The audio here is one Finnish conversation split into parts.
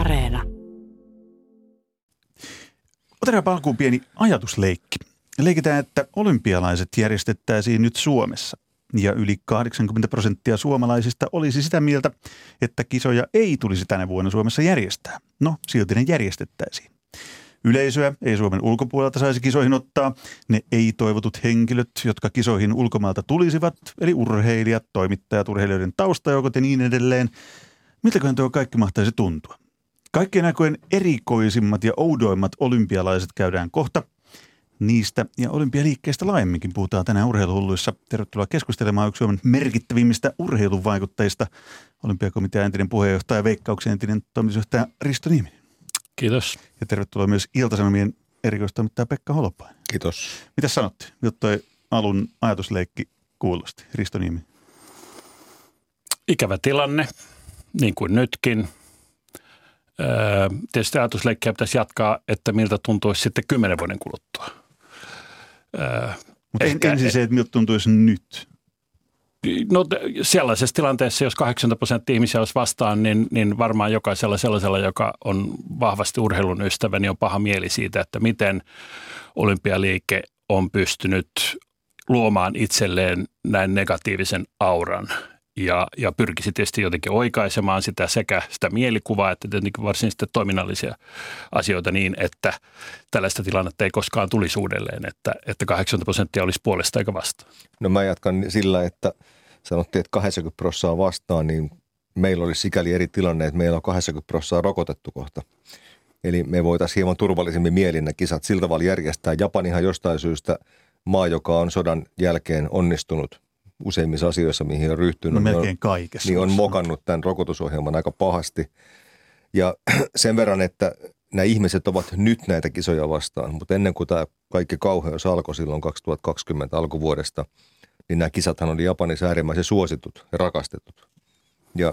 Areena. Otetaan alkuun pieni ajatusleikki. Leikitään, että olympialaiset järjestettäisiin nyt Suomessa. Ja yli 80% suomalaisista olisi sitä mieltä, että kisoja ei tulisi tänä vuonna Suomessa järjestää. No, silti ne järjestettäisiin. Yleisöä ei Suomen ulkopuolelta saisi kisoihin ottaa. Ne ei-toivotut henkilöt, jotka kisoihin ulkomailta tulisivat, eli urheilijat, toimittajat, urheilijoiden taustajoukot ja niin edelleen. Miltäköhän tuo kaikki mahtaisi tuntua? Kaikkien aikojen erikoisimmat ja oudoimmat olympialaiset käydään kohta. Niistä ja olympialiikkeistä laajemminkin puhutaan tänään urheiluhulluissa. Tervetuloa keskustelemaan yksi Suomen merkittävimmistä urheiluvaikuttajista, olympiakomitean entinen puheenjohtaja, Veikkauksen entinen toimitusjohtaja Risto Nieminen. Kiitos. Ja tervetuloa myös Ilta-Sanomien erikoistoimittaja Pekka Holopainen. Kiitos. Mitä sanotte? Miltä toi alun ajatusleikki kuulosti, Risto Nieminen? Ikävä tilanne, niin kuin nytkin. Tietysti ajatusleikkiä pitäisi jatkaa, että miltä tuntuisi sitten 10 vuoden kuluttua. Mutta ensin se, että miltä tuntuisi nyt? No sellaisessa tilanteessa, jos 80% ihmisiä olisi vastaan, niin varmaan jokaisella sellaisella, joka on vahvasti urheilun ystävä, niin on paha mieli siitä, että miten olympialiike on pystynyt luomaan itselleen näin negatiivisen auran. Ja pyrkisi tietysti jotenkin oikaisemaan sitä sekä sitä mielikuvaa että tietenkin varsin sitten toiminnallisia asioita niin, että tällaista tilannetta ei koskaan tulisi uudelleen, että 80% olisi puolesta eikä vastaan. No mä jatkan sillä, että sanottiin, että 80% on vastaan, niin meillä olisi sikäli eri tilanne, että meillä on 80% rokotettu kohta. Eli me voitaisiin hieman turvallisemmin mielin ne kisat sillä tavalla järjestää. Japanihan jostain syystä maa, joka on sodan jälkeen onnistunut useimmissa asioissa, mihin on ryhtynyt, melkein kaikessa, niin on mokannut tämän rokotusohjelman aika pahasti. Ja sen verran, että nämä ihmiset ovat nyt näitä kisoja vastaan, mutta ennen kuin tämä kaikki kauheus alkoi silloin 2020 alkuvuodesta, niin nämä kisathan oli Japanissa äärimmäisen suositut ja rakastetut. Ja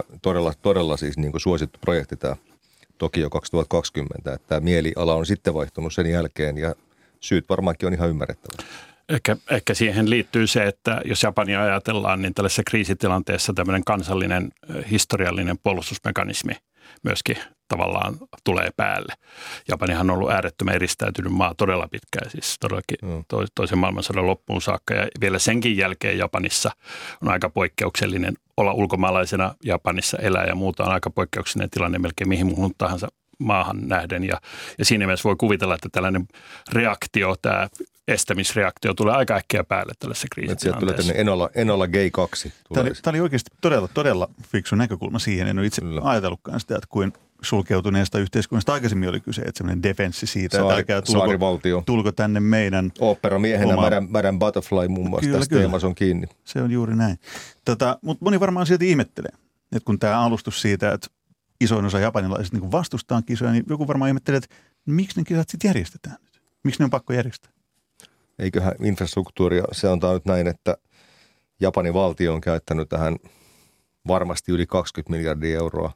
todella siis niin kuin suosittu projekti tämä Tokio 2020, että tämä mieliala on sitten vaihtunut sen jälkeen ja syyt varmaankin on ihan ymmärrettävä. Ehkä siihen liittyy se, että jos Japania ajatellaan, niin tällaisessa kriisitilanteessa tämmöinen kansallinen historiallinen puolustusmekanismi myöskin tavallaan tulee päälle. Japanihan on ollut äärettömän eristäytynyt maa todella pitkään, siis todellakin toisen maailmansodan loppuun saakka. Ja vielä senkin jälkeen Japanissa on aika poikkeuksellinen olla ulkomaalaisena Japanissa elää ja muuta on aika poikkeuksellinen tilanne melkein mihin muuhun tahansa maahan nähden. Ja siinä mielessä voi kuvitella, että tällainen reaktio, tämä estämisreaktio tulee aika äkkiä päälle tällaisessa kriisitilanteessa. Sieltä tulee Enola Gay 2. Tämä oli oikeasti todella fiksu näkökulma siihen. En ole itse ajatellutkaan sitä, että kuin sulkeutuneesta yhteiskunnasta aikaisemmin oli kyse, että semmoinen defenssi siitä, että tulko tänne meidän oopperamiehenä Madame Butterfly muun muassa kyllä, tässä teemassa on kiinni. Se on juuri näin. Mutta moni varmaan silti ihmettelee, että kun tämä alustus siitä, että isoin osa japanilaisista niin vastustaa kisoja, niin joku varmaan ihmettelee, että miksi ne kisat sitten järjestetään nyt? Miksi ne on pakko järjestää? Eiköhän infrastruktuuria, se on nyt näin, että Japanin valtio on käyttänyt tähän varmasti yli 20 miljardia euroa.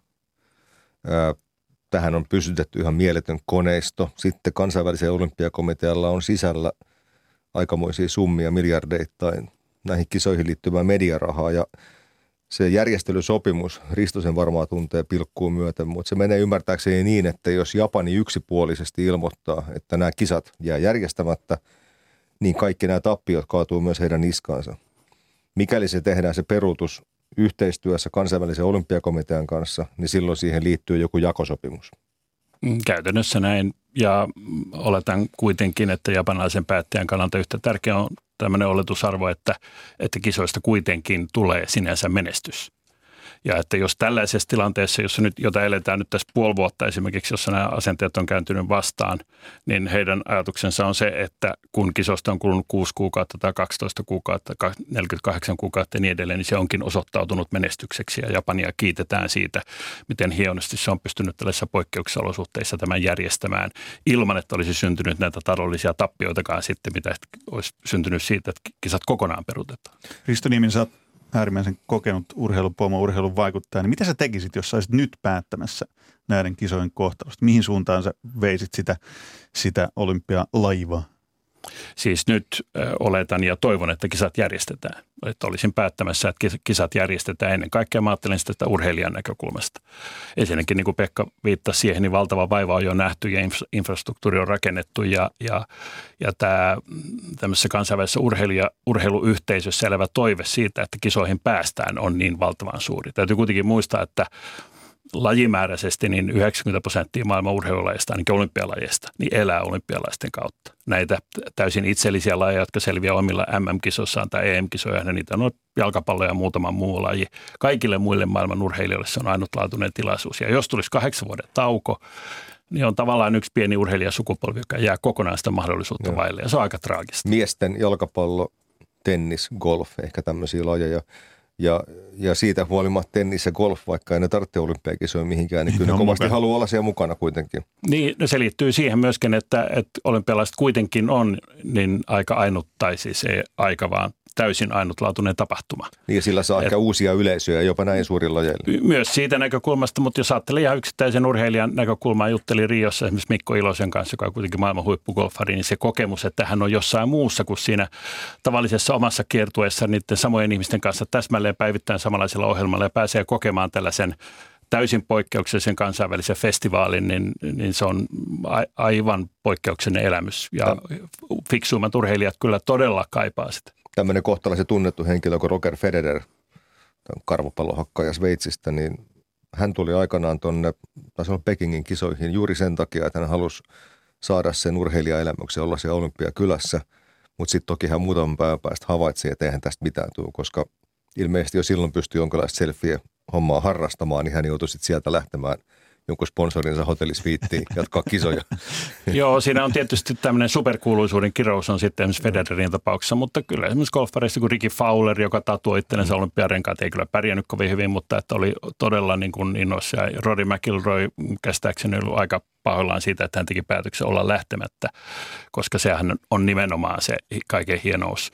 Tähän on pysytetty ihan mieletön koneisto. Sitten kansainvälisen olympiakomitealla on sisällä aikamoisia summia miljardeittain näihin kisoihin liittyvää mediarahaa ja se järjestelysopimus, Risto sen varmaan tuntee pilkkuun myöten, mutta se menee ymmärtääkseni niin, että jos Japani yksipuolisesti ilmoittaa, että nämä kisat jää järjestämättä, niin kaikki nämä tappiot kaatuu myös heidän niskaansa. Mikäli se tehdään se peruutus yhteistyössä kansainvälisen olympiakomitean kanssa, niin silloin siihen liittyy joku jakosopimus. Käytännössä näin, ja oletan kuitenkin, että japanilaisen päättäjän kannalta yhtä tärkeä on tämmöinen oletusarvo, että kisoista kuitenkin tulee sinänsä menestys. Ja että jos tällaisessa tilanteessa, jota eletään nyt tässä puoli vuotta esimerkiksi, jossa nämä asenteet on kääntynyt vastaan, niin heidän ajatuksensa on se, että kun kisosta on kulunut 6 kuukautta tai 12 kuukautta, 48 kuukautta ja niin edelleen, niin se onkin osoittautunut menestykseksi. Ja Japania kiitetään siitä, miten hienosti se on pystynyt tällaisissa poikkeuksellisissa olosuhteissa tämän järjestämään ilman, että olisi syntynyt näitä taloudellisia tappioitakaan sitten, mitä olisi syntynyt siitä, että kisat kokonaan peruutetaan. Risto Nieminen, sä oot äärimmäisen kokenut urheilupomo, urheilun vaikuttaja, niin mitä sä tekisit, jos sä olisit nyt päättämässä näiden kisojen kohtalosta? Mihin suuntaan sä veisit sitä olympialaivaa? Siis nyt oletan ja toivon, että kisat järjestetään. Että olisin päättämässä, että kisat järjestetään ennen kaikkea. Mä ajattelen sitä urheilijan näkökulmasta. Ensinnäkin, niin kuin Pekka viittasi siihen, niin valtava vaiva on jo nähty ja infrastruktuuri on rakennettu. Ja tämä tämmöisessä kansainvälisessä urheiluyhteisössä elävä toive siitä, että kisoihin päästään, on niin valtavan suuri. Täytyy kuitenkin muistaa, että lajimääräisesti niin 90% maailman urheilulajista, ainakin olympialajista, niin elää olympialaisten kautta. Näitä täysin itsellisiä lajeja, jotka selviää omilla MM-kisossaan tai EM-kisoja, niitä on jalkapallo ja muutama muu laji. Kaikille muille maailman urheilijoille se on ainutlaatuinen tilaisuus. Ja jos tulisi 8 vuoden tauko, niin on tavallaan yksi pieni urheilijasukupolvi, joka jää kokonaan sitä mahdollisuutta vaille. Ja se on aika traagista. Miesten jalkapallo, tennis, golf, ehkä tämmöisiä lajeja. Ja siitä huolimatta tennis ja golf, vaikka ei ne tarvitse olympiakisoja mihinkään, niin kyllä ne kovasti haluaa olla siellä mukana kuitenkin. Niin, no se liittyy siihen myöskin, että olympialaiset kuitenkin on niin aika ainut, tai siis ei aika, vaan täysin ainutlaatuinen tapahtuma. Niin, sillä saa ehkä uusia yleisöjä, jopa näin suurilla lajeilla. Myös siitä näkökulmasta, mutta jos ajattelee ihan yksittäisen urheilijan näkökulmaa, juttelin Riossa esimerkiksi Mikko Ilosen kanssa, joka on kuitenkin maailman huippugolfari, niin se kokemus, että hän on jossain muussa kuin siinä tavallisessa omassa kiertueessa niiden samojen ihmisten kanssa täsmälleen päivittäin samanlaisella ohjelmalla ja pääsee kokemaan tällaisen täysin poikkeuksellisen kansainvälisen festivaalin, niin se on aivan poikkeuksellinen elämys. Ja fiksuimmat urheilijat kyllä todella kaipaa sitä. Tämmöinen kohtalaisen tunnettu henkilö kuin Roger Federer, karvopallohakkaaja Sveitsistä, niin hän tuli aikanaan tuonne Pekingin kisoihin juuri sen takia, että hän halusi saada sen urheilijaelämyksen olla siellä Olympiakylässä. Mutta sitten toki hän muutaman päivän päästä havaitsi, että eihän tästä mitään tule, koska ilmeisesti jo silloin pystyi jonkinlaista selfie-hommaa harrastamaan, niin hän joutui sitten sieltä lähtemään jonkun sponsorinsa hotellisviittiin jatkaa kisoja. Joo, siinä on tietysti tämmöinen superkuuluisuuden kirous on sitten esimerkiksi Federerin tapauksessa, mutta kyllä esimerkiksi golfareissa kuin Ricky Fowler, joka tatuoi itsellänsä olympiarenkaat, ei kyllä pärjännyt kovin hyvin, mutta että oli todella niin kuin innoissa. Ja Rory McIlroy käsittääkseni ollut aika pahoillaan siitä, että hän teki päätöksen olla lähtemättä, koska sehän on nimenomaan se kaiken hienous.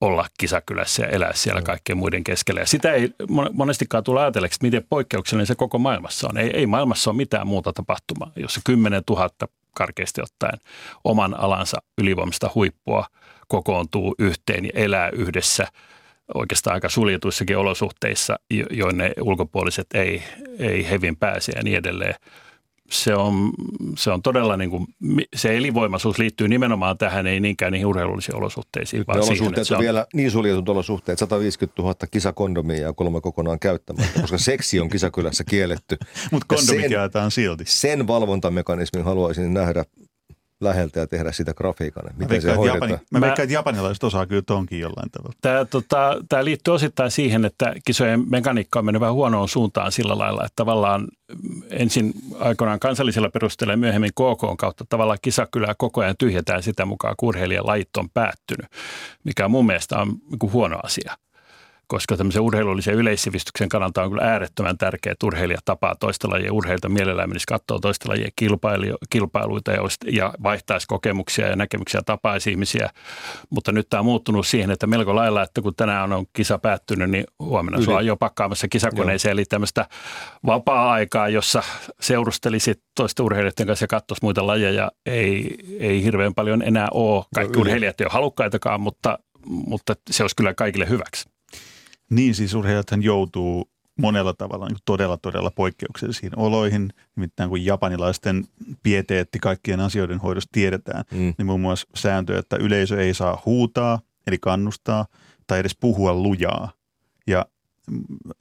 Olla kisakylässä ja elää siellä kaikkien muiden keskellä. Ja sitä ei monestikaan tule ajatelleeksi, miten poikkeuksellinen se koko maailmassa on. Ei maailmassa ole mitään muuta tapahtumaa, jossa 10 000 karkeasti ottaen oman alansa ylivoimasta huippua kokoontuu yhteen ja elää yhdessä oikeastaan aika suljetuissakin olosuhteissa, joiden ulkopuoliset ei hevin pääse ja niin edelleen. Se on todella niin kuin, se elinvoimaisuus liittyy nimenomaan tähän, ei niinkään niihin urheilullisiin olosuhteisiin. Nyt vaan olosuhteet siihen, on vielä niin suljetut olosuhteet, 150 000 kisakondomia ja 3 kokonaan käyttämättä, koska seksi on kisakylässä kielletty. Mutta kondomit jaetaan silti. Sen valvontamekanismin haluaisin nähdä läheltä ja tehdä sitä grafiikana. Miten se hoidetaan? Mä veikkaan, että japanilaiset osaa kyllä tonkin jollain tavalla. Tämä liittyy osittain siihen, että kisojen mekaniikka on mennyt vähän huonoon suuntaan sillä lailla, että tavallaan ensin aikoinaan kansallisella perusteella ja myöhemmin KK:n kautta tavallaan kisakylää koko ajan tyhjätään sitä mukaan, kun urheilijalajit on päättynyt, mikä mun mielestä on huono asia. Koska tämmöisen urheilullisen yleissivistyksen kannalta on kyllä äärettömän tärkeää, että urheilija tapaa toista lajia, urheilta mielellään menisi katsoa toista lajia kilpailuita ja vaihtaisi kokemuksia ja näkemyksiä, tapaisi ihmisiä. Mutta nyt tämä on muuttunut siihen, että melko lailla, että kun tänään on kisa päättynyt, niin huomenna sua on jo pakkaamassa kisakoneeseen. Eli tämmöistä vapaa-aikaa, jossa seurustelisit toisten urheilijoiden kanssa ja katsoisi muita lajeja, ei hirveän paljon enää ole. Kaikki urheilijat ei ole halukkaitakaan, mutta se olisi kyllä kaikille hyväksi. Niin, siis urheilijathan joutuu monella tavalla niin todella poikkeuksellisiin oloihin. Nimittäin kun japanilaisten pieteetti kaikkien asioiden hoidossa tiedetään, niin muun muassa sääntö, että yleisö ei saa huutaa, eli kannustaa, tai edes puhua lujaa. Ja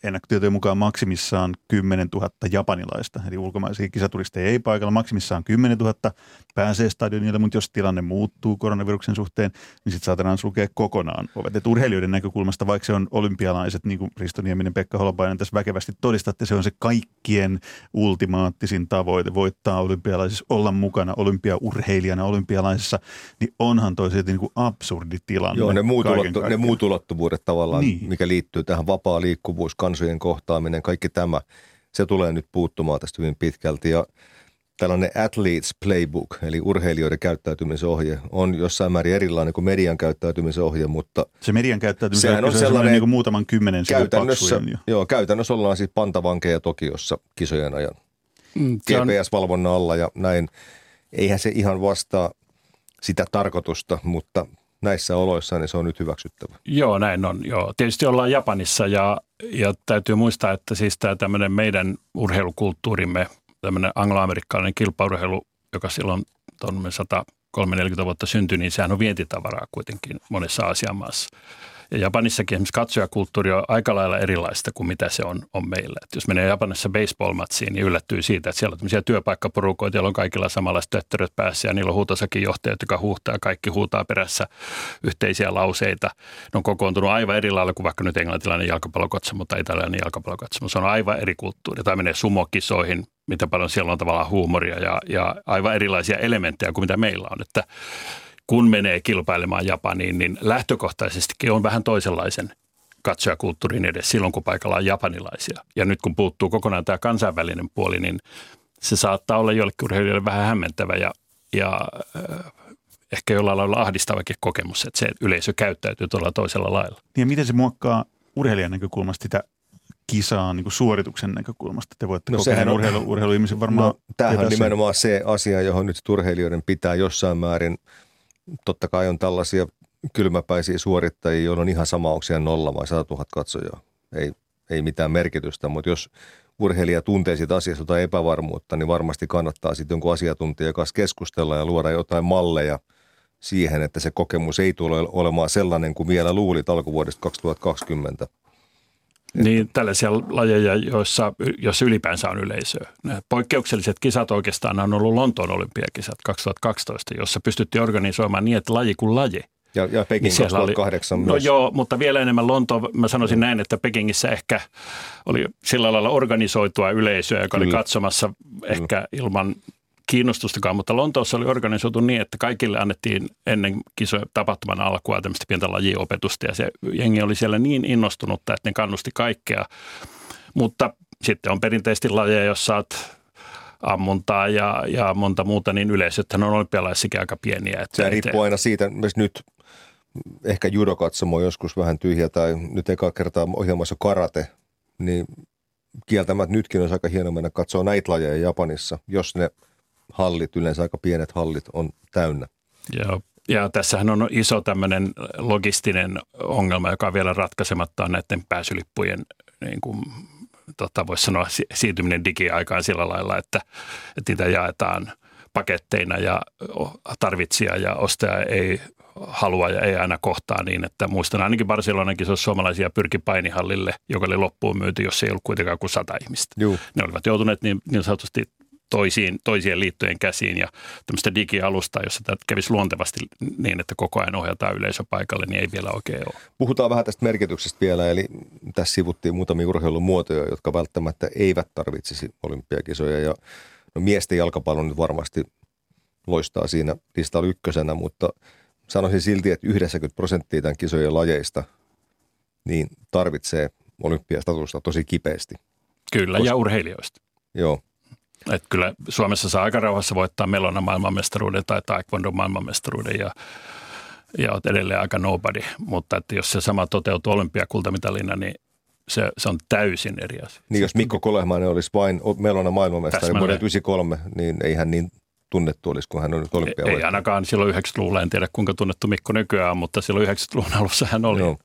ennakkotietojen mukaan maksimissaan 10 000 japanilaista, eli ulkomaisia kisaturisteja ei paikalla, maksimissaan 10 000 pääsee stadionille, mutta jos tilanne muuttuu koronaviruksen suhteen, niin sitten saatetaan sulkea kokonaan ovet. Et urheilijoiden näkökulmasta, vaikka se on olympialaiset, niin kuin Risto Nieminen, Pekka Holopainen tässä väkevästi todistatte, se on se kaikkien ultimaattisin tavoite, voittaa olympialaisissa, olla mukana olympiaurheilijana olympialaisissa, niin onhan toisaalta niin kuin absurdi tilanne. Joo, ne muut ulottuvuudet tavallaan, niin, mikä liittyy tähän vapaa liikkuvuus, kansojen kohtaaminen, kaikki tämä, se tulee nyt puuttumaan tästä hyvin pitkälti. Ja tällainen athletes playbook, eli urheilijoiden käyttäytymisohje, on jossain määrin erilainen kuin median käyttäytymisohje, mutta se median käyttäytymisohje on sellainen niin kuin muutaman kymmenen sivun paksuinen. Joo, käytännössä ollaan siis pantavankeja Tokiossa kisojen ajan. GPS-valvonnan alla ja näin. Eihän se ihan vastaa sitä tarkoitusta, mutta näissä oloissa niin se on nyt hyväksyttävä. Joo, näin on. Joo. Tietysti ollaan Japanissa ja täytyy muistaa, että siis tämä tämmöinen meidän urheilukulttuurimme, tämmöinen angloamerikkalainen kilpaurheilu, joka silloin tuonne 130-40 vuotta syntyi, niin sehän on vientitavaraa kuitenkin monessa Aasian maassa. Ja Japanissakin esimerkiksi katsojakulttuuri on aika lailla erilaista kuin mitä se on meillä. Et jos menee Japanissa baseball-matsiin, niin yllättyy siitä, että siellä on tämmöisiä työpaikkaporukoita, joilla on kaikilla samanlaiset tötteröt päässä ja niillä on huutosakin johtajat, joka huuhtaa ja kaikki huutaa perässä yhteisiä lauseita. Ne on kokoontunut aivan eri lailla kuin vaikka nyt englantilainen jalkapallokatsomo tai italialainen jalkapallokatsomo. Se on aivan eri kulttuuri. Tai menee sumokisoihin, mitä paljon siellä on tavallaan huumoria ja aivan erilaisia elementtejä kuin mitä meillä on. Että kun menee kilpailemaan Japaniin, niin lähtökohtaisestikin on vähän toisenlaisen katsojakulttuurin edes silloin, kun paikalla on japanilaisia. Ja nyt kun puuttuu kokonaan tämä kansainvälinen puoli, niin se saattaa olla joillekin urheilijoille vähän hämmentävä ja ehkä jollain lailla ahdistavakin kokemus, että se yleisö käyttäytyy todella toisella lailla. Ja miten se muokkaa urheilijan näkökulmasta sitä kisaa niin kuin suorituksen näkökulmasta? Te voitte kokeen urheiluihmisen varmaan... No, tämähän on nimenomaan se asia, johon nyt urheilijoiden pitää jossain määrin... Totta kai on tällaisia kylmäpäisiä suorittajia, joilla on ihan sama, onko siellä 0 vai 100 000 katsojaa. Ei mitään merkitystä, mutta jos urheilija tuntee siitä asiasta jotain epävarmuutta, niin varmasti kannattaa sitten jonkun asiantuntijan kanssa keskustella ja luoda jotain malleja siihen, että se kokemus ei tule olemaan sellainen kuin vielä luulit alkuvuodesta 2020. Niin, tällaisia lajeja, joissa ylipäänsä on yleisöä. Nämä poikkeukselliset kisat oikeastaan on ollut Lontoon olympiakisat 2012, jossa pystyttiin organisoimaan niin, että laji kuin laji. Ja Peking niin 2008 myös. No joo, mutta vielä enemmän Lontoon. Mä sanoisin näin, että Pekingissä ehkä oli sillä lailla organisoitua yleisöä, joka oli katsomassa ehkä ilman kiinnostustakaan, mutta Lontoossa oli organisoitu niin, että kaikille annettiin ennen kisoja tapahtuman alkua tämmöistä pientä lajiopetusta ja se jengi oli siellä niin innostunutta, että ne kannusti kaikkea. Mutta sitten on perinteisesti lajeja, jos saat ammuntaa ja monta muuta, niin yleisöthän on olympialaisikin aika pieniä. Se riippuu aina siitä, myös nyt ehkä judokatsomo joskus vähän tyhjä tai nyt eka kertaa ohjelmassa karate, niin kieltämättä nytkin on aika hieno mennä katsoa näitä lajeja Japanissa, jos ne hallit, yleensä aika pienet hallit on täynnä. Joo. Ja tässähän on iso tämmöinen logistinen ongelma, joka on vielä ratkaisematta näiden pääsylippujen, niin kuin voisi sanoa, siirtyminen digiaikaan sillä lailla, että niitä jaetaan paketteina ja tarvitsija ja ostaja ei halua ja ei aina kohtaa niin, että muistan ainakin Barcelonankin se olisi suomalaisia pyrki painihallille, joka oli loppuun myyty, jos ei ollut kuitenkaan kuin 100 ihmistä. Juu. Ne olivat joutuneet niin sanotusti toisien liittojen käsiin ja tämmöistä digialustaa, jossa tämä kävisi luontevasti niin, että koko ajan ohjataan yleisö paikalle, niin ei vielä oikein ole. Puhutaan vähän tästä merkityksestä vielä, eli tässä sivuttiin muutamia urheilumuotoja, jotka välttämättä eivät tarvitsisi olympiakisoja ja no, miesten jalkapallo nyt varmasti loistaa siinä listalla ykkösenä, mutta sanoisin silti, että 90% tämän kisojen lajeista niin tarvitsee olympiastatusta tosi kipeästi. Kyllä, ja urheilijoista. Joo. Että kyllä Suomessa saa aika rauhassa voittaa Melona maailmanmestaruuden tai Taekwondo maailmanmestaruuden ja olet edelleen aika nobody. Mutta että jos se sama toteutuu olympiakultamitalina, niin se on täysin eri asia. Niin jos Mikko Kolehmainen olisi vain Melona maailmanmestari vuoden 1993, niin ei hän niin tunnettu olisi, kun hän on nyt olympialainen. Ei ainakaan silloin 90-luvulla, en tiedä kuinka tunnettu Mikko nykyään on, mutta silloin 90-luvun alussa hän oli. Joo.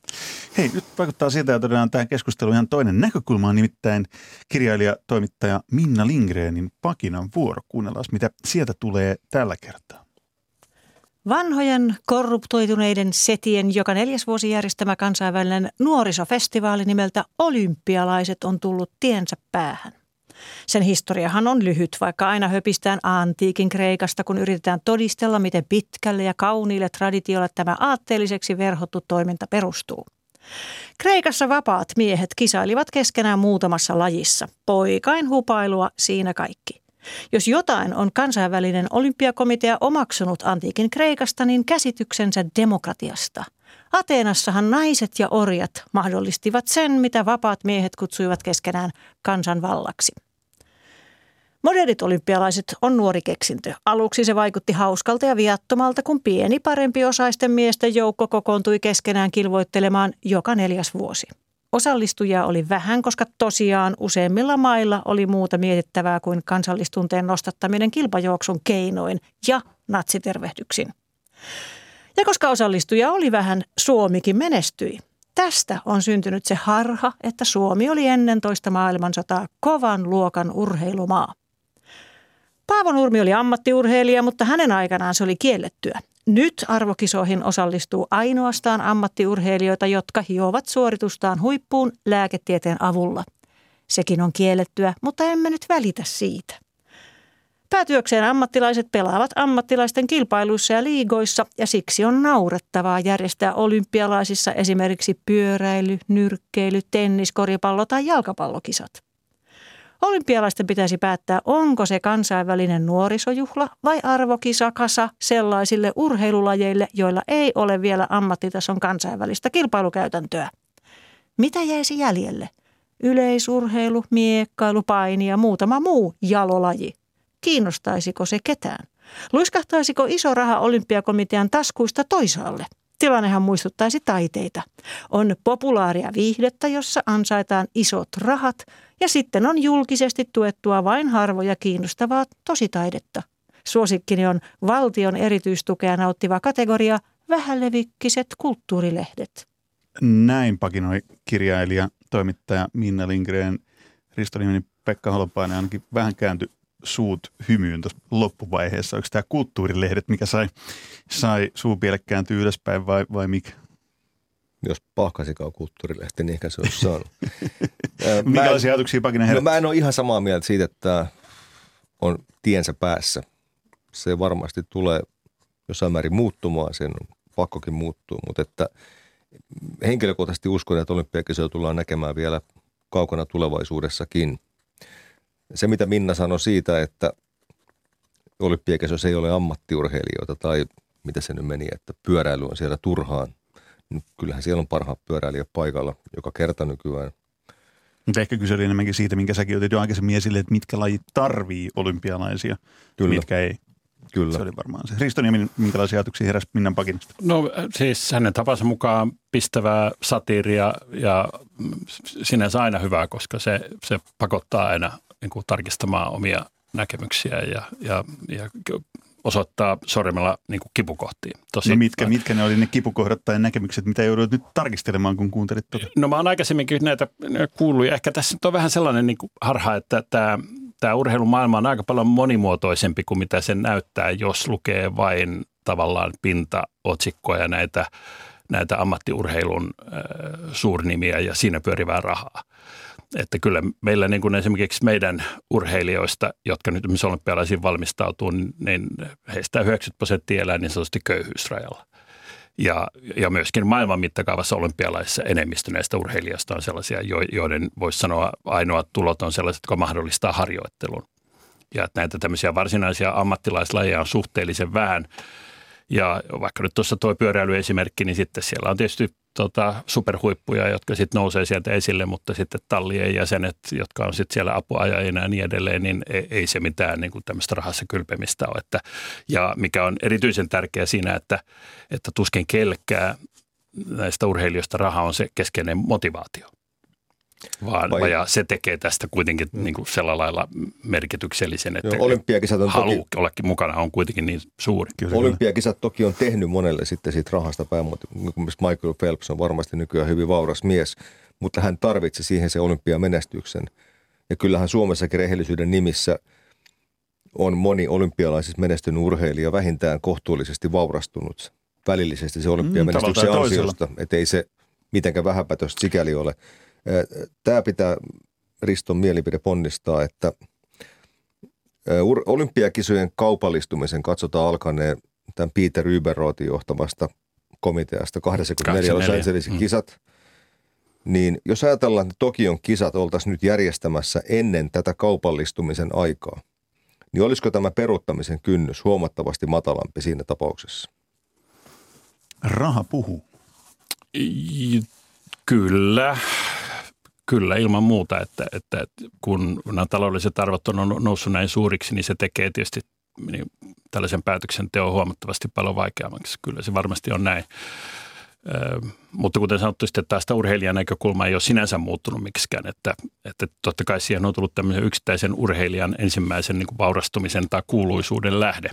Hei, nyt vaikuttaa siltä, että todella tähän keskusteluun ihan toinen näkökulma on nimittäin kirjailija-toimittaja Minna Lindgrenin Pakinan vuoro. Kuunnellaan, mitä sieltä tulee tällä kertaa. Vanhojen korruptoituneiden setien joka 4. vuosi järjestämä kansainvälinen nuorisofestivaali nimeltä Olympialaiset on tullut tiensä päähän. Sen historiahan on lyhyt, vaikka aina höpistään antiikin Kreikasta, kun yritetään todistella, miten pitkälle ja kauniille traditiolle tämä aatteelliseksi verhottu toiminta perustuu. Kreikassa vapaat miehet kisailivat keskenään muutamassa lajissa. Poikain hupailua siinä kaikki. Jos jotain on kansainvälinen olympiakomitea omaksunut antiikin Kreikasta, niin käsityksensä demokratiasta. Ateenassahan naiset ja orjat mahdollistivat sen, mitä vapaat miehet kutsuivat keskenään kansanvallaksi. Modernit olympialaiset on nuori keksintö. Aluksi se vaikutti hauskalta ja viattomalta, kun pieni parempiosaisten miesten joukko kokoontui keskenään kilvoittelemaan joka 4. vuosi. Osallistujia oli vähän, koska tosiaan useimmilla mailla oli muuta mietittävää kuin kansallistunteen nostattaminen kilpajuoksun keinoin ja natsitervehdyksin. Ja koska osallistuja oli vähän, Suomikin menestyi. Tästä on syntynyt se harha, että Suomi oli ennen toista maailmansotaa kovan luokan urheilumaa. Paavo Nurmi oli ammattiurheilija, mutta hänen aikanaan se oli kiellettyä. Nyt arvokisoihin osallistuu ainoastaan ammattiurheilijoita, jotka hiovat suoritustaan huippuun lääketieteen avulla. Sekin on kiellettyä, mutta emme nyt välitä siitä. Päätyökseen ammattilaiset pelaavat ammattilaisten kilpailuissa ja liigoissa, ja siksi on naurettavaa järjestää olympialaisissa esimerkiksi pyöräily, nyrkkeily, tennis, koripallo tai jalkapallokisat. Olympialaisten pitäisi päättää, onko se kansainvälinen nuorisojuhla vai arvokisakasa sellaisille urheilulajeille, joilla ei ole vielä ammattitason kansainvälistä kilpailukäytäntöä. Mitä jäisi jäljelle? Yleisurheilu, miekkailu, paini ja muutama muu jalolaji. Kiinnostaisiko se ketään? Luiskahtaisiko iso raha olympiakomitean taskuista toisaalle? Tilannehan muistuttaisi taiteita. On populaaria viihdettä, jossa ansaitaan isot rahat, ja sitten on julkisesti tuettua vain harvoja kiinnostavaa tositaidetta. Suosikkini on valtion erityistukea nauttiva kategoria vähälevikkiset kulttuurilehdet. Näin pakinoi kirjailija, toimittaja Minna Lindgren. Risto Nieminen, Pekka Holopainen ainakin vähän kääntyi suut hymyyn tuossa loppuvaiheessa. Onko tämä kulttuurilehdet, mikä sai suupielet kääntyä ylöspäin vai mikä? Jos pahkasika on kulttuurilehti, niin ehkä se olisi saanut. Minkälaisia ajatuksia pakina herättää? Mä en ole ihan samaa mieltä siitä, että on tiensä päässä. Se varmasti tulee jossain määrin muuttumaan, sen on pakkokin muuttua, mutta että henkilökohtaisesti uskon, että olympiakisoja tullaan näkemään vielä kaukana tulevaisuudessakin. Se, mitä Minna sanoi siitä, että olympiakisoissa ei ole ammattiurheilijoita tai mitä se nyt meni, että pyöräily on siellä turhaan. Kyllähän siellä on parhaat pyöräilijät paikalla joka kerta nykyään. Mutta ehkä kyse oli enemmänkin siitä, minkä säkin otit jo aikaisemmin esille, että mitkä lajit tarvii olympialaisia, mitkä ei. Kyllä. Se oli varmaan se. Risto Nieminen, minkälaisia ajatuksia heräsi Minnan pakinasta? No siis hänen tapansa mukaan pistävää satiiria ja sinänsä aina hyvää, koska se pakottaa aina niin kuin tarkistamaan omia näkemyksiä ja osoittaa sormella niin kuin kipukohtiin. No mitkä ne oli ne kipukohdat tai näkemykset, mitä joudut nyt tarkistelemaan, kun kuuntelit tuota? No mä oon aikaisemminkin näitä kuullut. Ehkä tässä on vähän sellainen niin kuin harha, että tämä urheilumaailma on aika paljon monimuotoisempi kuin mitä se näyttää, jos lukee vain tavallaan pintaotsikkoja näitä ammattiurheilun suurnimiä ja siinä pyörivää rahaa. Että kyllä meillä niin kuin esimerkiksi meidän urheilijoista, jotka nyt olympialaisiin valmistautuu, niin heistä 90% elää niin sanotusti köyhyysrajalla. Ja myöskin maailman mittakaavassa olympialaisissa enemmistö näistä urheilijoista on sellaisia, joiden voisi sanoa ainoat tulot on sellaiset, jotka mahdollistaa harjoittelun. Ja että näitä tämmöisiä varsinaisia ammattilaislajeja on suhteellisen vähän. Ja vaikka nyt tuossa tuo pyöräilyesimerkki, niin sitten siellä on tietysti superhuippuja, jotka sitten nousee sieltä esille, mutta sitten tallien jäsenet, jotka on sitten siellä apuajajina ja niin edelleen, niin ei se mitään niin kuin tämmöistä rahassa kylpemistä ole. Että, ja mikä on erityisen tärkeää siinä, että tuskin kelkkää näistä urheilijoista raha on se keskeinen motivaatio. Ja se tekee tästä kuitenkin niin kuin sellainen lailla merkityksellisen, että halu ollakin mukana on kuitenkin niin suuri. Olympiakisat toki on tehnyt monelle sitten siitä rahasta päämotivaatiosta. Michael Phelps on varmasti nykyään hyvin vauras mies, mutta hän tarvitsi siihen se olympiamenestyksen. Ja kyllähän Suomessakin rehellisyyden nimissä on moni olympialaisissa menestynyt urheilija vähintään kohtuullisesti vaurastunut välillisesti se olympiamenestyksen ansiosta, ettei se mitenkään vähäpätöstä sikäli ole. Tämä pitää Riston mielipide ponnistaa, että olympiakisojen kaupallistumisen katsotaan alkaneen tämän Peter Ueberrothin johtamasta komiteasta 24 Los Angelesin kisat. Niin jos ajatellaan, että Tokion kisat oltaisiin nyt järjestämässä ennen tätä kaupallistumisen aikaa, niin olisiko tämä peruuttamisen kynnys huomattavasti matalampi siinä tapauksessa? Raha puhuu. Kyllä, ilman muuta, että kun nämä taloudelliset arvot on noussut näin suuriksi, niin se tekee tietysti niin tällaisen päätöksenteon huomattavasti paljon vaikeammaksi. Kyllä se varmasti on näin. Mutta kuten sanottu, sitten taas sitä urheilijan näkökulma ei ole sinänsä muuttunut miksikään, että totta kai siihen on tullut tämmöisen yksittäisen urheilijan ensimmäisen niin kuin vaurastumisen tai kuuluisuuden lähde.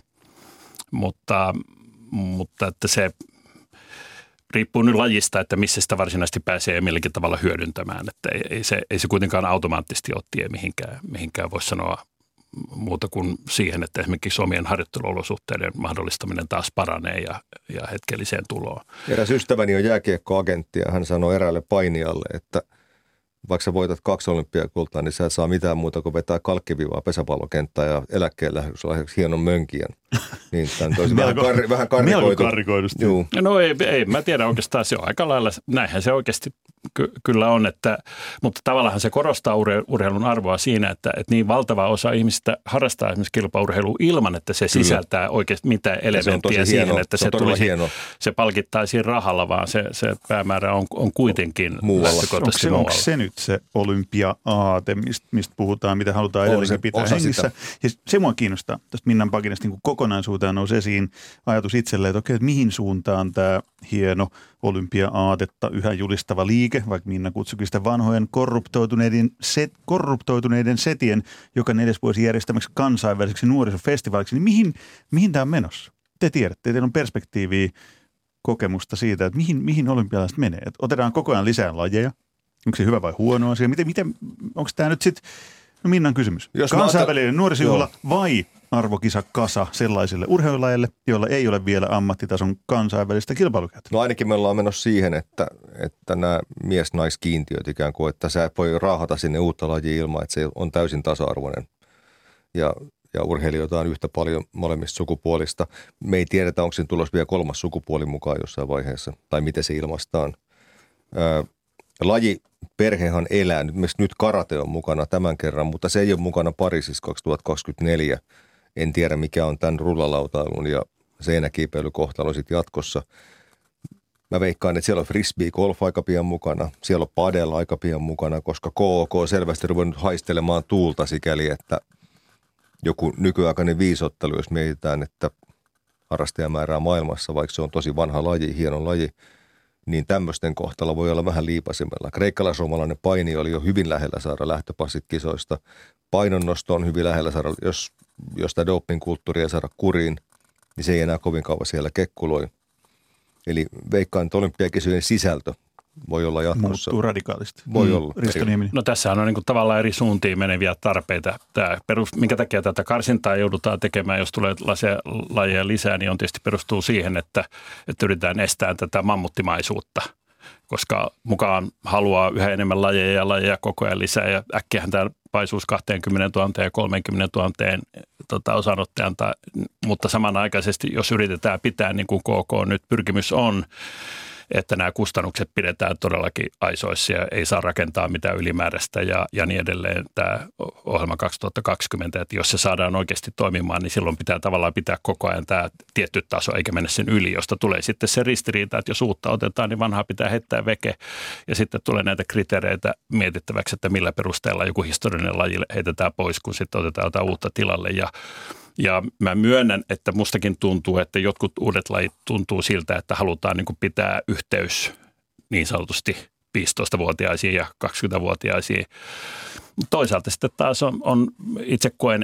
Mutta mutta että se riippuu nyt lajista, että missä sitä varsinaisesti pääsee milläkin tavalla hyödyntämään. Että ei se kuitenkaan automaattisesti ole tie mihinkään voi sanoa muuta kuin siihen, että esimerkiksi omien harjoitteluolosuhteiden mahdollistaminen taas paranee ja hetkelliseen tuloon. Eräs ystäväni on jääkiekkoagentti ja hän sanoi eräälle painijalle, että vaikka sä voitat 2 olympiakultaa, niin sä et saa mitään muuta kuin vetää kalkkivivaa pesäpallokenttää ja eläkkeellä lähdöksi hienon mönkijän. Niin, tämä toisi vähän karikoidusti. No ei, mä tiedän oikeastaan, se on aika lailla, näinhän se oikeasti kyllä on, että, mutta tavallaan se korostaa urheilun arvoa siinä, että niin valtava osa ihmisistä harrastaa esimerkiksi kilpaurheilua ilman, että se sisältää oikeasti mitään elementtiä siihen, hieno, että se palkittaisiin rahalla, vaan se päämäärä on kuitenkin lähtökohtaisesti muualla. Onko se nyt se olympia-aate, mistä puhutaan, mitä halutaan edelleenkin pitää hengissä? Ja se mua kiinnostaa. Tästä Minnan pakinasta niin kokonaisuuteen nousi esiin ajatus itselleen, että okei, että mihin suuntaan tämä hieno olympia-aatetta yhä julistava liike, vaikka Minna kutsukin sitä vanhojen korruptoituneiden setien, joka 4 vuosi järjestämäksi kansainväliseksi nuorisofestivaaliksi, niin mihin tämä on menossa? Te tiedätte, teillä on perspektiiviä, kokemusta siitä, että mihin olympialaiset menee. Että otetaan koko ajan lisää lajeja. Onko se hyvä vai huono asia? Miten, onko tämä nyt sitten, no Minnan kysymys, kansainvälinen nuorisojuhla vai arvokisakasa sellaisille urheilulajille, joilla ei ole vielä ammattitason kansainvälistä kilpailukäyttöä? No ainakin me ollaan menossa siihen, että nämä mies-naiskiintiöt ikään kuin, että sä voi raahata sinne uutta lajia ilman, että se on täysin tasa-arvoinen ja urheilijoita on yhtä paljon molemmista sukupuolista. Me ei tiedetä, onko siinä tulossa vielä 3. sukupuoli mukaan jossain vaiheessa tai miten se ilmaistaan. Lajiperhehan elää. Nyt karate on mukana tämän kerran, mutta se ei ole mukana Pariisissa 2024. En tiedä, mikä on tämän rullalautailun ja seinäkiipeilykohtalo sitten jatkossa. Mä veikkaan, että siellä on frisbee-golf aika pian mukana. Siellä on padel aika pian mukana, koska KOK on selvästi ruvennut haistelemaan tuulta sikäli, että joku nykyaikainen viisottelu, jos mietitään, että harrastajamäärää maailmassa, vaikka se on tosi vanha laji, hieno laji, niin tämmöisten kohtalla voi olla vähän liipaisimmilla. Kreikkalais-suomalainen paini oli jo hyvin lähellä saada lähtöpassit kisoista. Painonnosto on hyvin lähellä saada, jos tämä dopingkulttuuri ei saada kuriin, niin se ei enää kovin kauan siellä kekkuloi. Eli veikkaan, että olympiakisojen sisältö voi olla jatkossa. Muuttuu radikaalisti. Voi olla. Risto Nieminen. No tässähän on niin kuin tavallaan eri suuntiin meneviä tarpeita. Tämä minkä takia tätä karsintaa joudutaan tekemään, jos tulee lajeja lisää, niin on tietysti perustuu siihen, että yritetään estää tätä mammuttimaisuutta, koska mukaan haluaa yhä enemmän lajeja ja lajeja koko ajan lisää. Ja äkkiähän tämä paisuus 20 000 ja 30 000 osanottajan, mutta samanaikaisesti, jos yritetään pitää niin kuin KK nyt pyrkimys on, että nämä kustannukset pidetään todellakin aisoissa ja ei saa rakentaa mitään ylimääräistä ja niin edelleen tämä ohjelma 2020, että jos se saadaan oikeasti toimimaan, niin silloin pitää tavallaan pitää koko ajan tämä tietty taso, eikä mennä sen yli, josta tulee sitten se ristiriita, että jos uutta otetaan, niin vanhaa pitää heittää veke ja sitten tulee näitä kriteereitä mietittäväksi, että millä perusteella joku historiallinen laji heitetään pois, kun sitten otetaan jotain uutta tilalle ja mä myönnän, että mustakin tuntuu, että jotkut uudet lajit tuntuu siltä, että halutaan niin kuin pitää yhteys niin sanotusti 15-vuotiaisiin ja 20-vuotiaisiin. Toisaalta sitten taas on itse koen,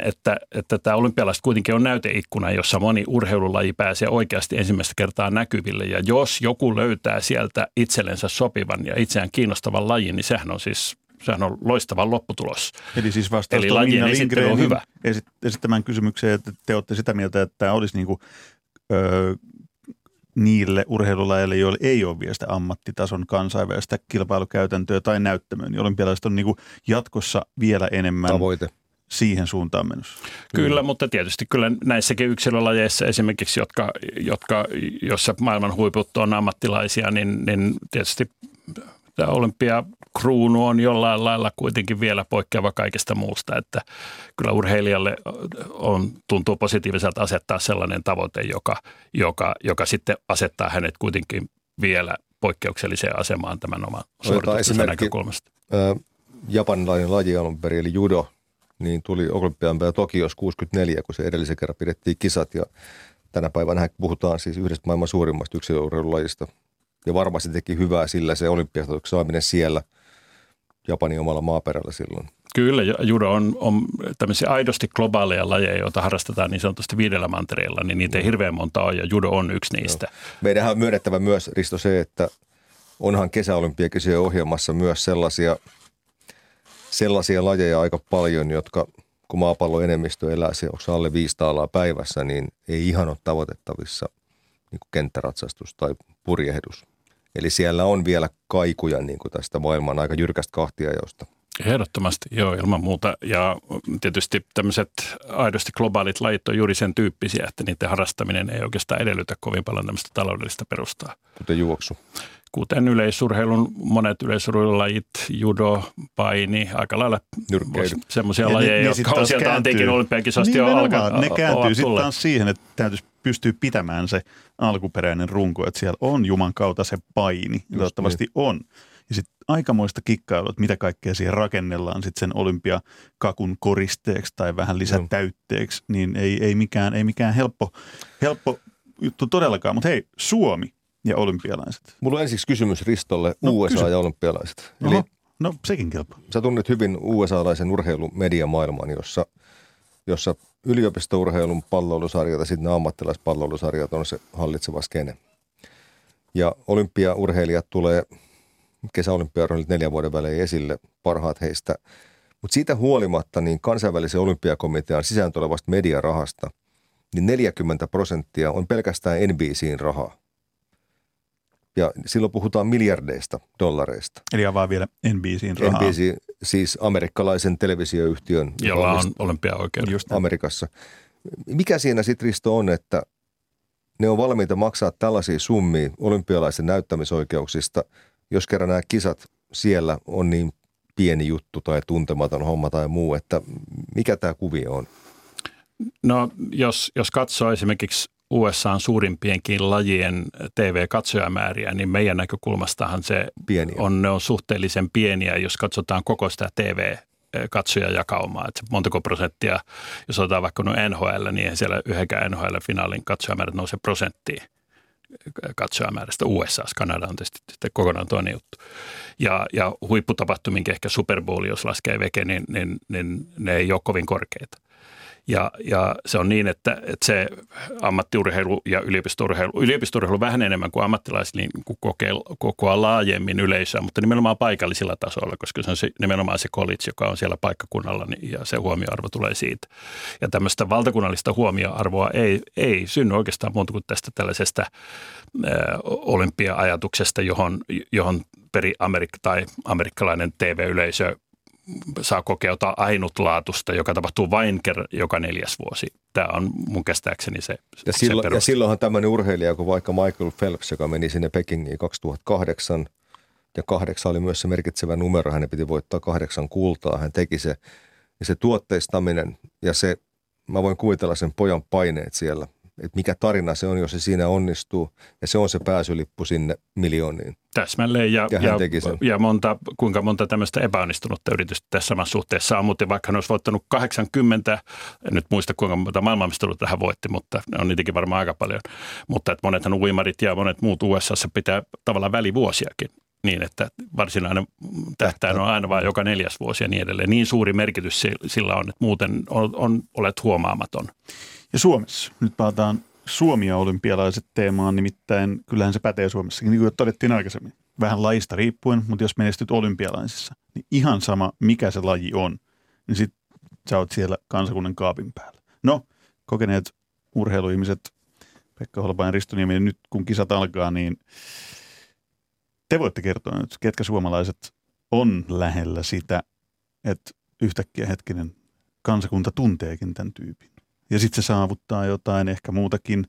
että tämä olympialaiset kuitenkin on näyteikkuna, jossa moni urheilulaji pääsee oikeasti ensimmäistä kertaa näkyville. Ja jos joku löytää sieltä itsellensä sopivan ja itseään kiinnostavan lajin, niin sehän on loistava lopputulos. Eli siis vastaus on Minna Lindgrenin esittämään kysymykseen, että te olette sitä mieltä, että tämä olisi niin kuin, niille urheilulajeille, joille ei ole vielä sitä ammattitason kansainvälistä kilpailukäytäntöä tai näyttämöä, niin olympialaiset on niin kuin jatkossa vielä enemmän tavoite. Siihen suuntaan menossa. Kyllä, mutta tietysti kyllä näissäkin yksilölajeissa esimerkiksi, jossa maailman huiput on ammattilaisia, niin tietysti tämä olympiakruunu on jollain lailla kuitenkin vielä poikkeava kaikesta muusta, että kyllä urheilijalle tuntuu positiiviselta asettaa sellainen tavoite, joka sitten asettaa hänet kuitenkin vielä poikkeukselliseen asemaan tämän oman suorituksen näkökulmasta. Japanilainen laji alun perin, eli judo, niin tuli olympiampia Tokios 64, kun se edellisen kerran pidettiin kisat ja tänä päivänä puhutaan siis yhdestä maailman suurimmasta yksilöurheilulajista. Ja varmasti teki hyvää sillä se olympiastatukseen saaminen siellä Japanin omalla maaperällä silloin. Kyllä, judo on tämmöisiä aidosti globaaleja lajeja, joita harrastetaan niin sanotusti 5 mantereella, niin niitä ei hirveän monta ole, ja judo on yksi niistä. Joo. Meidän on myönnettävä myös, Risto, se, että onhan kesäolympiakisojen ohjelmassa myös sellaisia lajeja aika paljon, jotka kun maapallon enemmistö elää alle 5 taalaa päivässä, niin ei ihan ole tavoitettavissa niin kuin kenttäratsastus tai purjehdus. Eli siellä on vielä kaikuja niin kuin tästä maailman aika jyrkästä kahtiajaosta. Ehdottomasti, joo, ilman muuta. Ja tietysti tämmöiset aidosti globaalit lajit on juuri sen tyyppisiä, että niiden harrastaminen ei oikeastaan edellytä kovin paljon tämmöistä taloudellista perustaa. Kuten juoksu. Kuten yleisurheilun, monet yleisurheilulajit, judo, paini, aika lailla semmoisia lajeja, jotka on sieltä antiikin olympiakisoista jo alkaa. Ne kääntyy sitten taas siihen, että täytyisi pystyä pitämään se alkuperäinen runko, että siellä on juman kautta se paini, toivottavasti on. Ja sitten aikamoista kikkailua, että mitä kaikkea siihen rakennellaan sitten sen olympiakakun koristeeksi tai vähän lisätäytteeksi, niin ei mikään helppo juttu todellakaan. Mutta hei, Suomi ja olympialaiset. Mulla on ensiksi kysymys Ristolle, USA ja olympialaiset. Eli no sekin kelpaa. Sä tunnet hyvin USA-laisen urheilumediamaailman, jossa yliopistourheilun palloilusarjat ja sitten ammattilaispalloilusarjat on se hallitseva skene. Ja olympiaurheilijat tulee kesäolympiaurheilijat 4 vuoden välein esille, parhaat heistä. Mutta siitä huolimatta niin kansainvälisen olympiakomitean sisään tulevasta mediarahasta, niin 40% on pelkästään NBC:n rahaa. Ja silloin puhutaan miljardeista dollareista. Eli avaa vielä NBC:n rahaa. NBC, siis amerikkalaisen televisioyhtiön. Jolla on olympiaoikeudet. Amerikassa. Mikä siinä sitten, Risto, on, että ne on valmiita maksaa tällaisia summia olympialaisen näyttämisoikeuksista, jos kerran nämä kisat siellä on niin pieni juttu tai tuntematon homma tai muu, että mikä tämä kuvio on? No jos katsoo esimerkiksi USA:n suurimpienkin lajien TV-katsojamääriä, niin meidän näkökulmastahan se ne on suhteellisen pieniä, jos katsotaan koko sitä TV-katsojajakaumaa. Että montako prosenttia, jos otetaan vaikka NHL, niin siellä yhdenkään NHL-finaalin katsojamäärät nousee prosenttiin katsojamäärästä USA:ssa. Kanada on tietysti kokonaan toinen juttu. Ja huipputapahtuminkin ehkä Super Bowl, jos laskee veke, niin ne ei ole kovin korkeita. Ja se on niin, että se ammattiurheilu ja yliopistourheilu vähän enemmän kuin ammattilaiset, niin kokoaa laajemmin yleisöä, mutta nimenomaan paikallisilla tasoilla, koska se on nimenomaan se college, joka on siellä paikkakunnalla, niin, ja se huomioarvo tulee siitä. Ja tämmöistä valtakunnallista huomioarvoa ei synny oikeastaan muuta kuin tästä tällaisesta olympia-ajatuksesta, johon amerikkalainen TV-yleisö saa kokea jotain ainutlaatusta, joka tapahtuu vain joka 4. vuosi. Tämä on mun käsittääkseni se peruste. Ja silloinhan tämmöinen urheilija kuin vaikka Michael Phelps, joka meni sinne Pekingiin 2008, ja 8 oli myös se merkitsevä numero, hänen piti voittaa 8 kultaa, hän teki se. Ja se tuotteistaminen, ja se, mä voin kuvitella sen pojan paineet siellä, että mikä tarina se on, jos se siinä onnistuu, ja se on se pääsylippu sinne miljooniin. Täsmälleen, ja kuinka monta tämmöistä epäonnistunutta yritystä tässä samassa suhteessa on, mutta vaikka hän olisi voittanut 80, en nyt muista kuinka monta maailmanmestaruutta hän voitti, mutta ne on niitäkin varmaan aika paljon, mutta että monethan uimarit ja monet muut USA:ssa pitää tavallaan välivuosiakin niin, että varsinainen tähtäin on aina vain joka 4. vuosi ja niin edelleen. Niin suuri merkitys sillä on, että muuten olet huomaamaton. Ja Suomessa. Nyt palataan Suomi ja olympialaiset teemaan, nimittäin kyllähän se pätee Suomessakin, niin kuin todettiin aikaisemmin. Vähän lajista riippuen, mutta jos menestyt olympialaisissa, niin ihan sama mikä se laji on, niin sit sä oot siellä kansakunnan kaapin päällä. No, kokeneet urheiluihmiset, Pekka Holopainen, Risto Nieminen, nyt kun kisat alkaa, niin te voitte kertoa nyt, ketkä suomalaiset on lähellä sitä, että yhtäkkiä hetkinen kansakunta tunteekin tämän tyypin. Ja sitten se saavuttaa jotain, ehkä muutakin,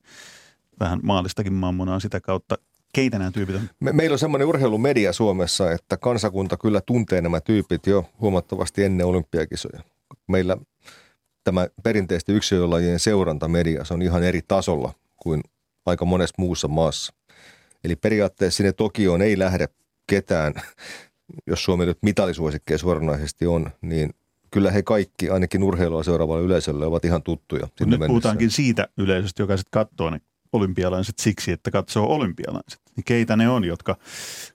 vähän maallistakin mammonaa sitä kautta. Keitä nämä tyypit on? Meillä on semmoinen urheilumedia Suomessa, että kansakunta kyllä tuntee nämä tyypit jo huomattavasti ennen olympiakisoja. Meillä tämä perinteisesti yksilölajien seurantamedia, se on ihan eri tasolla kuin aika monessa muussa maassa. Eli periaatteessa sinne Tokioon ei lähde ketään, jos Suomi nyt mitalisuosikkeja suoranaisesti on, niin kyllä he kaikki, ainakin urheilua seuraavalle yleisölle, ovat ihan tuttuja. Nyt puhutaankin siitä yleisöstä, joka sitten katsoo ne olympialaiset siksi, että katsoo olympialaiset. Niin keitä ne on, jotka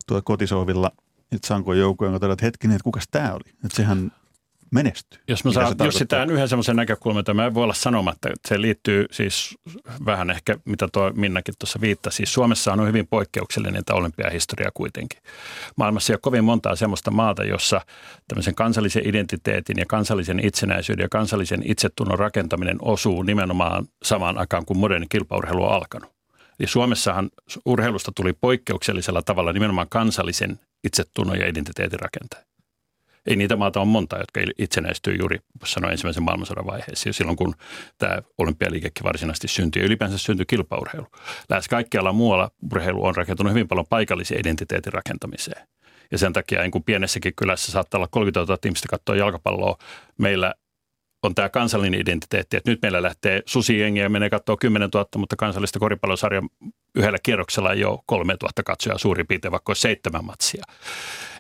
tuo kotisohvilla että Sanko joukkojen katsotaan, että hetkinen, että kukas tämä oli? Että sehän menestyy. Jos mä saan just sitä yhden semmoisen näkökulman, että mä en voi olla sanomatta, että se liittyy siis vähän ehkä, mitä tuo Minnakin tuossa viittasi. Siis Suomessa on hyvin poikkeuksellinen tämä olympiahistoria kuitenkin. Maailmassa ei ole kovin montaa semmoista maata, jossa tämmöisen kansallisen identiteetin ja kansallisen itsenäisyyden ja kansallisen itsetunnon rakentaminen osuu nimenomaan samaan aikaan, kun moderni kilpaurheilu on alkanut. Eli Suomessahan urheilusta tuli poikkeuksellisella tavalla nimenomaan kansallisen itsetunnon ja identiteetin rakentaja. Ei niitä maata ole monta, jotka itsenäistyy juuri sanoin ensimmäisen maailmansodan vaiheessa, jo silloin kun tämä olympialiikekin varsinaisesti syntyi ja ylipäänsä syntyi kilpaurheilu. Lähes kaikkialla muualla urheilu on rakentunut hyvin paljon paikallisen identiteetin rakentamiseen. Ja sen takia niin kuin pienessäkin kylässä saattaa olla 30 000 ihmistä katsoa jalkapalloa, meillä on tämä kansallinen identiteetti, että nyt meillä lähtee susijengiä ja menee katsoa 10 000, mutta kansallista koripallosarjan yhdellä kierroksella ei ole 3 000 katsojaa suurin piirtein, vaikka olisi 7 matsia.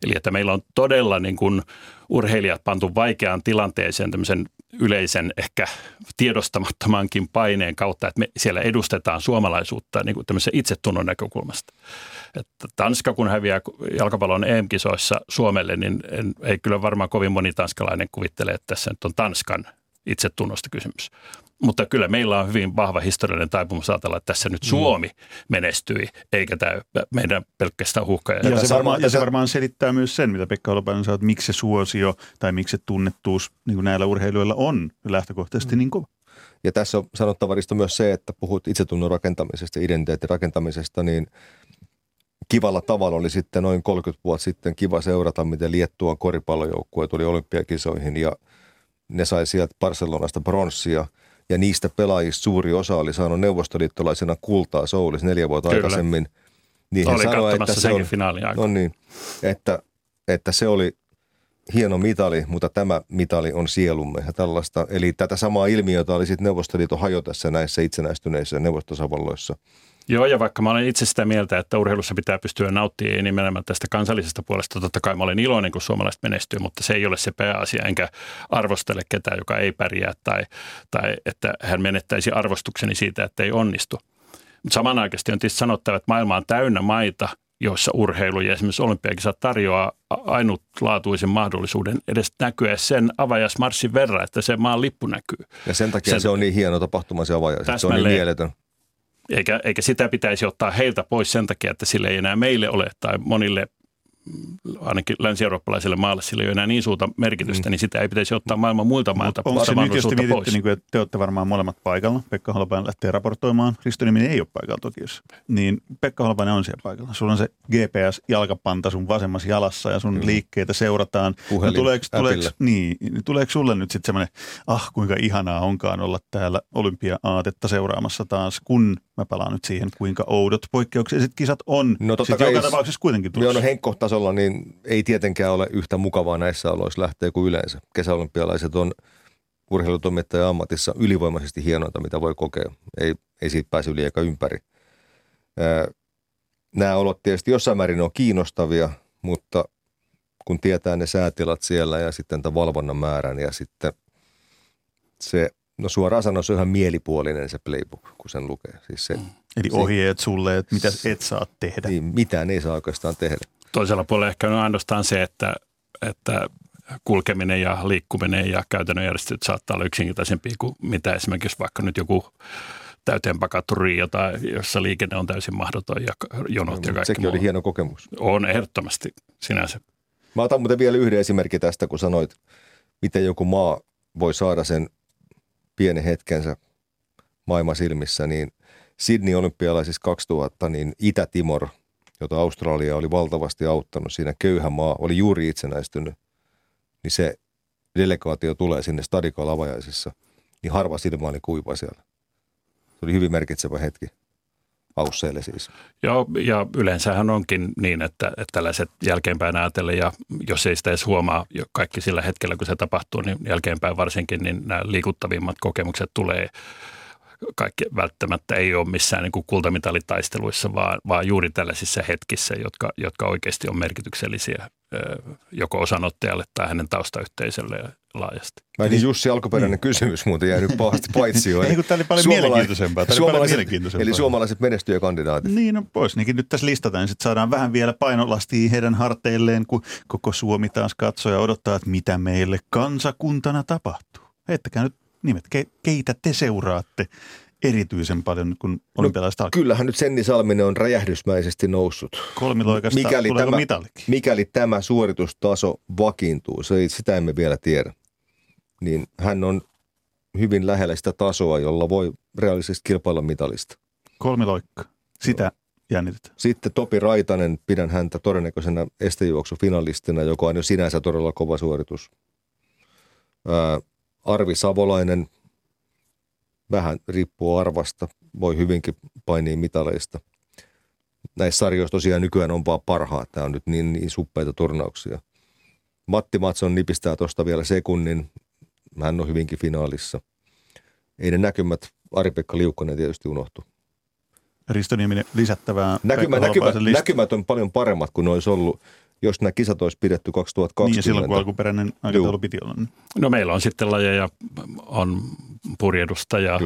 Eli että meillä on todella niin kuin urheilijat pantu vaikeaan tilanteeseen tämmöisen yleisen ehkä tiedostamattomankin paineen kautta, että me siellä edustetaan suomalaisuutta niin kuin tämmöisen itsetunnon näkökulmasta. Että Tanska, kun häviää jalkapallon EM-kisoissa Suomelle, niin ei kyllä varmaan kovin moni tanskalainen kuvittele, että tässä nyt on Tanskan itsetunnosta kysymys. Mutta kyllä meillä on hyvin vahva historiallinen taipumus ajatella, että tässä nyt Suomi menestyi, eikä tämä meidän pelkästään huuhkaja. Ja se varmaan selittää myös sen, mitä Pekka Holopainen sanoi, että miksi se suosio tai miksi se tunnettuus niin kuin näillä urheilijoilla on lähtökohtaisesti niin kova. Ja tässä on sanottava, Risto, myös se, että puhut itsetunnon rakentamisesta, identiteetin rakentamisesta, niin kivalla tavalla oli sitten noin 30 vuotta sitten kiva seurata, miten Liettuan koripallojoukkue tuli olympiakisoihin ja ne sai sieltä Barcelonasta bronssia. Ja niistä pelaajista suuri osa oli saanut neuvostoliittolaisena kultaa Soulissa 4 vuotta aikaisemmin. Niin oli sanoi, että se senkin finaalin aikaa. No niin, että se oli hieno mitali, mutta tämä mitali on sielumme ja tällaista. Eli tätä samaa ilmiötä oli sitten Neuvostoliiton hajotessa näissä itsenäistyneissä neuvostosavalloissa. Joo, ja vaikka mä olen itse sitä mieltä, että urheilussa pitää pystyä nauttimaan nimenomaan tästä kansallisesta puolesta, totta kai mä olen iloinen, kun suomalaiset menestyy, mutta se ei ole se pääasia, enkä arvostele ketään, joka ei pärjää tai että hän menettäisi arvostukseni siitä, että ei onnistu. Mutta samanaikaisesti on tietysti sanottava, että maailma on täynnä maita, joissa urheilu ja esimerkiksi olympiakisat tarjoaa ainutlaatuisen mahdollisuuden edes näkyä sen avajaismarssin verran, että se maan lippu näkyy. Ja sen takia se on niin hieno tapahtuma se avajais, se on niin mieletön. Eikä sitä pitäisi ottaa heiltä pois sen takia, että sillä ei enää meille ole tai monille, ainakin länsi-eurooppalaiselle maalle, sillä ei ole enää niin suurta merkitystä, niin sitä ei pitäisi ottaa maailman muilta mailta pois. Onko se nyt, jos te mietitte, niin kuin, että te olette varmaan molemmat paikalla, Pekka Holopainen lähtee raportoimaan, Risto Nieminen ei ole paikalla Tokiossa, niin Pekka Holopainen on siellä paikalla. Sulla on se GPS-jalkapanta sun vasemmassa jalassa ja sun liikkeitä seurataan. Puhelin, tuleeko sulle nyt sitten semmoinen, kuinka ihanaa onkaan olla täällä olympia-aatetta seuraamassa taas, kun mä palaan nyt siihen, kuinka oudot poikkeukselliset kisat on. No totta kai joka tapauksessa kuitenkin tullut. Joo, no henkkohtasolla niin ei tietenkään ole yhtä mukavaa näissä oloissa lähteä kuin yleensä. Kesäolympialaiset on urheilutoimittajan ammatissa ylivoimaisesti hienointa, mitä voi kokea. Ei siitä pääse yli eikä ympäri. Nämä olot tietysti jossain määrin on kiinnostavia, mutta kun tietää ne säätilat siellä ja sitten tämän valvonnan määrän ja sitten se... No suoraan sanoen se on ihan mielipuolinen se playbook, kun sen lukee. Siis se, eli ohjeet sulle, että mitä et saa tehdä. Niin, mitään ei saa oikeastaan tehdä. Toisella puolella ehkä on ainoastaan se, että kulkeminen ja liikkuminen ja käytännön järjestelyt saattaa olla yksinkertaisempia kuin mitä esimerkiksi vaikka nyt joku täyteen pakattu Rio, jossa liikenne on täysin mahdoton ja jonot ja kaikki sekin muu. Oli hieno kokemus. On ehdottomasti sinänsä. Mä otan muuten vielä yhden esimerkki tästä, kun sanoit, miten joku maa voi saada sen pienen hetkensä maailman silmissä, niin Sydney olympialaisissa 2000, niin Itä-Timor, jota Australia oli valtavasti auttanut, siinä köyhä maa, oli juuri itsenäistynyt, niin se delegaatio tulee sinne stadikolla avajaisissa, niin harva silmä oli kuiva siellä. Se oli hyvin merkitsevä hetki. Ausseille siis. Joo, ja yleensähän onkin niin, että tällaiset jälkeenpäin ajatellen, ja jos ei sitä edes huomaa kaikki sillä hetkellä, kun se tapahtuu, niin jälkeenpäin varsinkin, niin nämä liikuttavimmat kokemukset tulee. Kaikki välttämättä ei ole missään niin kuin kultamitalitaisteluissa, vaan juuri tällaisissa hetkissä, jotka oikeasti on merkityksellisiä. joko osanottajalle tai hänen taustayhteisölle laajasti. Mä niin Jussi alkuperäinen kysymys muuten jäi nyt pahasti paitsioon. Niin kuin tämä oli paljon mielenkiintoisempaa. Eli suomalaiset menestyjäkandidaatit. Niin, no pois. Niinkin nyt tässä listataan, niin sitten saadaan vähän vielä painolastia heidän harteilleen, kun koko Suomi taas katsoo ja odottaa, että mitä meille kansakuntana tapahtuu. Heittäkää nyt nimet. Keitä te seuraatte erityisen paljon, kun olympialaista alkaa? Kyllähän nyt Senni Salminen on räjähdysmäisesti noussut. Kolmiloikasta tuleeko mitalikin? Mikäli tämä suoritustaso vakiintuu, sitä emme vielä tiedä, niin hän on hyvin lähellä sitä tasoa, jolla voi reaalisesti kilpailla mitalista. Kolmiloikka, sitä jännitetään. Sitten Topi Raitanen, pidän häntä todennäköisenä estejuoksufinalistina, joka on jo sinänsä todella kova suoritus. Arvi Savolainen, vähän riippuu arvasta, voi hyvinkin painia mitaleista. Näissä sarjoissa tosiaan nykyään on vaan parhaat. Tämä on nyt niin suppeita turnauksia. Matti Mattsson nipistää tuosta vielä sekunnin. Hän on hyvinkin finaalissa. Ei ne näkymät, Ari-Pekka Liukkonen tietysti unohtui. Risto Nieminen lisättävää. Näkymät on paljon paremmat kuin olisi ollut, jos nämä kisat olisi pidetty 2020. Niin silloin, kun alkuperäinen aikataulu piti olla. No meillä on sitten lajeja, on purjedusta ja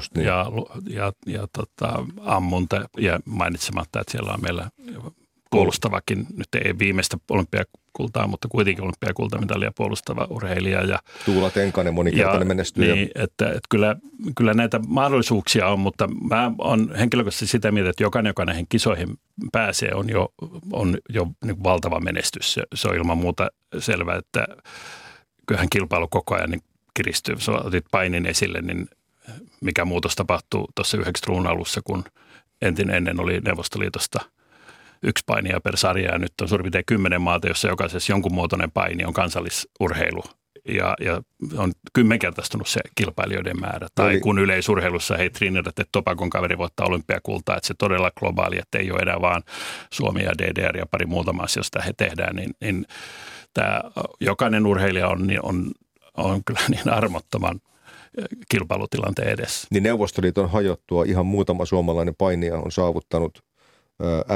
ammunta ja mainitsematta, että siellä on meillä puolustavakin, nyt ei viimeistä olympiakultaa, mutta kuitenkin olympiakultamitalia puolustava urheilija. Ja Tuula Tenkanen, monikertainen menestyjä. Niin, että kyllä näitä mahdollisuuksia on, mutta mä olen henkilökohtaisesti sitä mieltä, että jokainen, joka näihin kisoihin pääsee, on jo niin valtava menestys. Se on ilman muuta selvää, että kyllähän kilpailu koko ajan niin kiristyy. Sä otit painin esille, niin mikä muutos tapahtuu tuossa 90-luvun alussa, kun ennen oli Neuvostoliitosta yksi painija per sarja, ja nyt on suurin piirtein 10 maata, jossa jokaisessa jonkun muotoinen paini on kansallisurheilu. Ja on kymmenkertaistunut se kilpailijoiden määrä. Tai eli kun yleisurheilussa hei Trinidad ja Tobagon kaveri voittaa olympiakultaa, että se todella globaali, että ei ole enää vaan Suomi ja DDR ja pari muutama asia, josta he tehdään, niin tämä jokainen urheilija on kyllä niin armottoman kilpailutilanteen edessä. Niin Neuvostoliiton hajottua ihan muutama suomalainen painija on saavuttanut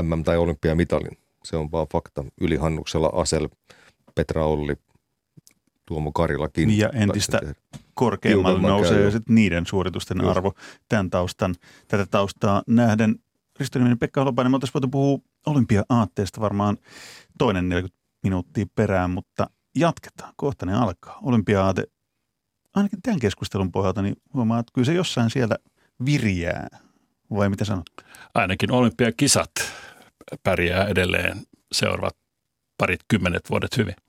MM- tai olympiamitalin. Se on vaan fakta. Yli Hannuksella, Asel, Petra Olli, Tuomo Karilakin. Ja entistä korkeammalle nousee niiden suoritusten arvo tämän taustan. Tätä taustaa nähden. Risto Nieminen, Pekka Holopainen, me oltaisiin voitu puhua olympia-aatteesta varmaan toinen 40 minuuttia perään, mutta jatketaan. Kohta ne alkaa. Olympia-aate, ainakin tämän keskustelun pohjalta, niin huomaa, että kyllä se jossain siellä virjää. Vai mitä sanot? Ainakin olympiakisat pärjää edelleen seuraavat parit 10 vuodet hyvin.